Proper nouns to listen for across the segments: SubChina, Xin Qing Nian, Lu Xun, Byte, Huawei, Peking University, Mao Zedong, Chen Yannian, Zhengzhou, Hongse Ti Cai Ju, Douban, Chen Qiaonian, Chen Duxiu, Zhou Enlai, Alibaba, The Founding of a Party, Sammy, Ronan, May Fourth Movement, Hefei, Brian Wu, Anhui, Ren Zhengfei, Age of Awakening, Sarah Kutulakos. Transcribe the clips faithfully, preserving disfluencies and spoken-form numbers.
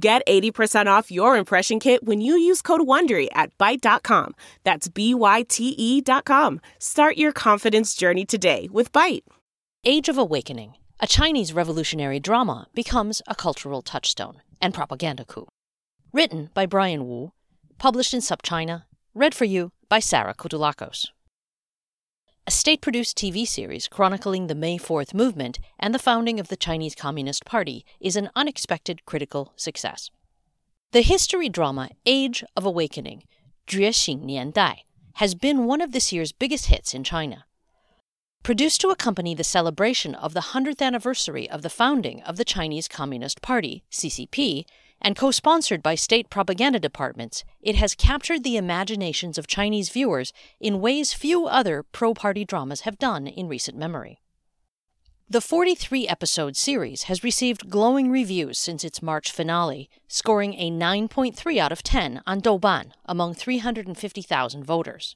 Get eighty percent off your impression kit when you use code WONDERY at byte dot com. That's B Y T E dot com. Start your confidence journey today with Byte. Age of Awakening, a Chinese revolutionary drama, becomes a cultural touchstone and propaganda coup. Written by Brian Wu, published in SubChina, read for you by Sarah Kutulakos. A state-produced T V series chronicling the May Fourth Movement and the founding of the Chinese Communist Party is an unexpected critical success. The history drama Age of Awakening, 觉醒年代, has been one of this year's biggest hits in China. Produced to accompany the celebration of the one hundredth anniversary of the founding of the Chinese Communist Party, C C P, and co-sponsored by state propaganda departments, it has captured the imaginations of Chinese viewers in ways few other pro-party dramas have done in recent memory. The forty-three episode series has received glowing reviews since its March finale, scoring a nine point three out of ten on Douban among three hundred fifty thousand voters.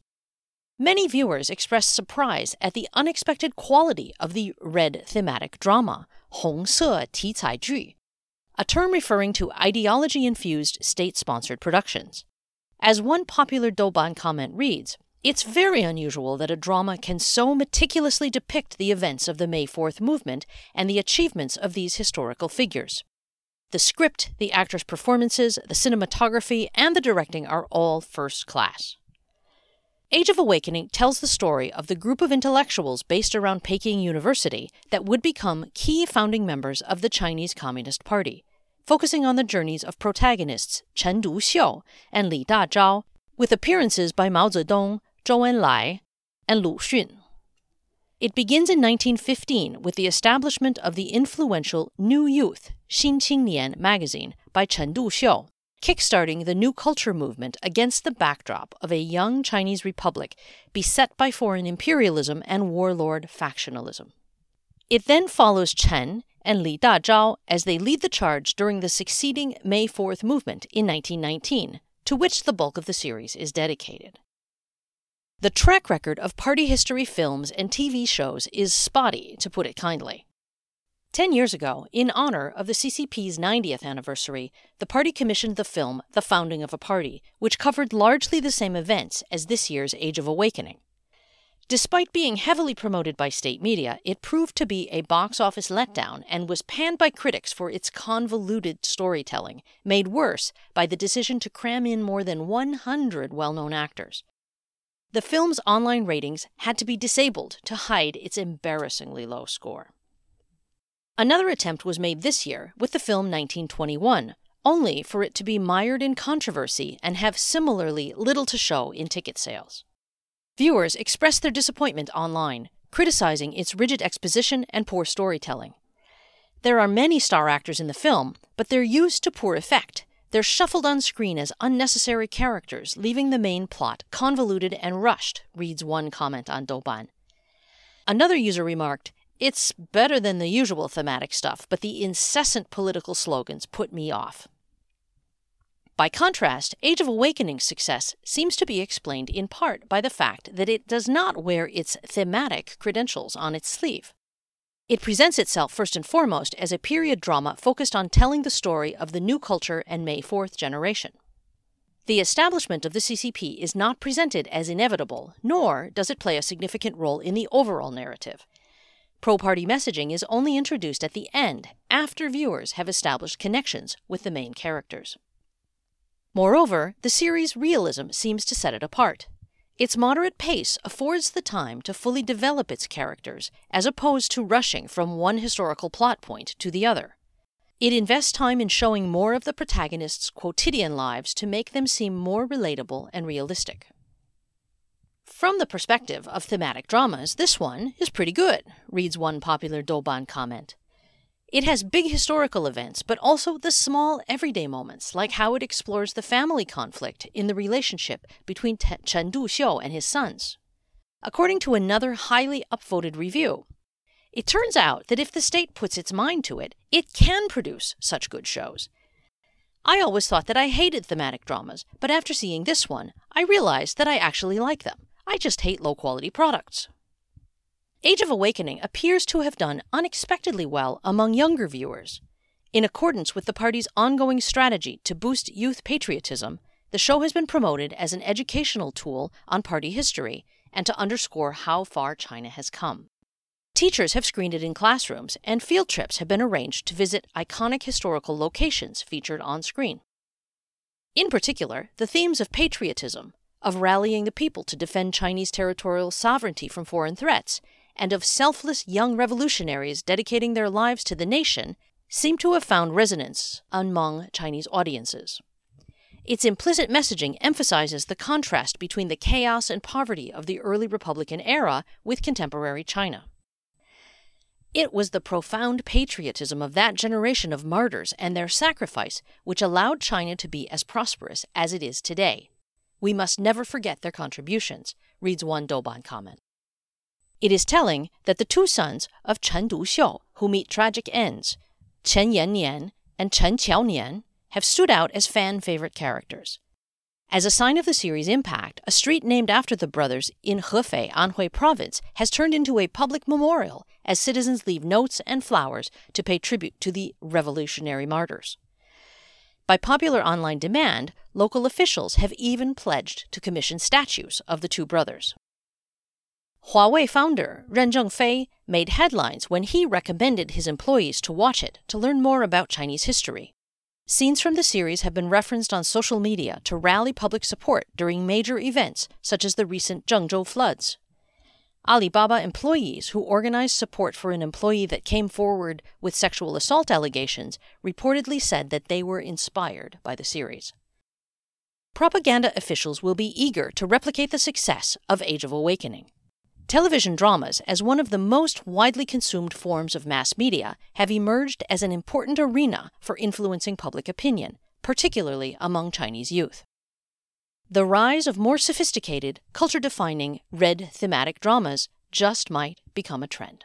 Many viewers expressed surprise at the unexpected quality of the red thematic drama, Hongse Ti Cai Ju, a term referring to ideology-infused, state-sponsored productions. As one popular Douban comment reads, "It's very unusual that a drama can so meticulously depict the events of the May Fourth Movement and the achievements of these historical figures. The script, the actors' performances, the cinematography, and the directing are all first class." Age of Awakening tells the story of the group of intellectuals based around Peking University that would become key founding members of the Chinese Communist Party, focusing on the journeys of protagonists Chen Duxiu and Li Dazhao, with appearances by Mao Zedong, Zhou Enlai, and Lu Xun. It begins in nineteen fifteen with the establishment of the influential New Youth Xin Qing Nian magazine by Chen Duxiu, kickstarting the new culture movement against the backdrop of a young Chinese republic beset by foreign imperialism and warlord factionalism. It then follows Chen and Li Dazhao as they lead the charge during the succeeding May Fourth Movement in nineteen nineteen, to which the bulk of the series is dedicated. The track record of party history films and T V shows is spotty, to put it kindly. Ten years ago, in honor of the C C P's ninetieth anniversary, the party commissioned the film The Founding of a Party, which covered largely the same events as this year's Age of Awakening. Despite being heavily promoted by state media, it proved to be a box office letdown and was panned by critics for its convoluted storytelling, made worse by the decision to cram in more than one hundred well-known actors. The film's online ratings had to be disabled to hide its embarrassingly low score. Another attempt was made this year with the film nineteen twenty-one, only for it to be mired in controversy and have similarly little to show in ticket sales. Viewers expressed their disappointment online, criticizing its rigid exposition and poor storytelling. There are many star actors in the film, but they're used to poor effect. They're shuffled on screen as unnecessary characters, leaving the main plot convoluted and rushed, reads one comment on Douban. Another user remarked, "It's better than the usual thematic stuff, but the incessant political slogans put me off." By contrast, Age of Awakening's success seems to be explained in part by the fact that it does not wear its thematic credentials on its sleeve. It presents itself first and foremost as a period drama focused on telling the story of the New Culture and May Fourth generation. The establishment of the C C P is not presented as inevitable, nor does it play a significant role in the overall narrative. Pro-party messaging is only introduced at the end, after viewers have established connections with the main characters. Moreover, the series' realism seems to set it apart. Its moderate pace affords the time to fully develop its characters, as opposed to rushing from one historical plot point to the other. It invests time in showing more of the protagonists' quotidian lives to make them seem more relatable and realistic. From the perspective of thematic dramas, this one is pretty good, reads one popular Douban comment. It has big historical events, but also the small everyday moments, like how it explores the family conflict in the relationship between Chen Duxiu and his sons. According to another highly upvoted review, it turns out that if the state puts its mind to it, it can produce such good shows. I always thought that I hated thematic dramas, but after seeing this one, I realized that I actually like them. I just hate low-quality products. Age of Awakening appears to have done unexpectedly well among younger viewers. In accordance with the party's ongoing strategy to boost youth patriotism, the show has been promoted as an educational tool on party history and to underscore how far China has come. Teachers have screened it in classrooms, and field trips have been arranged to visit iconic historical locations featured on screen. In particular, the themes of patriotism, of rallying the people to defend Chinese territorial sovereignty from foreign threats, and of selfless young revolutionaries dedicating their lives to the nation seem to have found resonance among Chinese audiences. Its implicit messaging emphasizes the contrast between the chaos and poverty of the early Republican era with contemporary China. It was the profound patriotism of that generation of martyrs and their sacrifice which allowed China to be as prosperous as it is today. We must never forget their contributions, reads one Douban comment. It is telling that the two sons of Chen Duxiu, who meet tragic ends, Chen Yannian and Chen Qiaonian, have stood out as fan-favorite characters. As a sign of the series' impact, a street named after the brothers in Hefei, Anhui province, has turned into a public memorial as citizens leave notes and flowers to pay tribute to the revolutionary martyrs. By popular online demand, local officials have even pledged to commission statues of the two brothers. Huawei founder Ren Zhengfei made headlines when he recommended his employees to watch it to learn more about Chinese history. Scenes from the series have been referenced on social media to rally public support during major events such as the recent Zhengzhou floods. Alibaba employees who organized support for an employee that came forward with sexual assault allegations reportedly said that they were inspired by the series. Propaganda officials will be eager to replicate the success of Age of Awakening. Television dramas, as one of the most widely consumed forms of mass media, have emerged as an important arena for influencing public opinion, particularly among Chinese youth. The rise of more sophisticated, culture-defining red thematic dramas just might become a trend.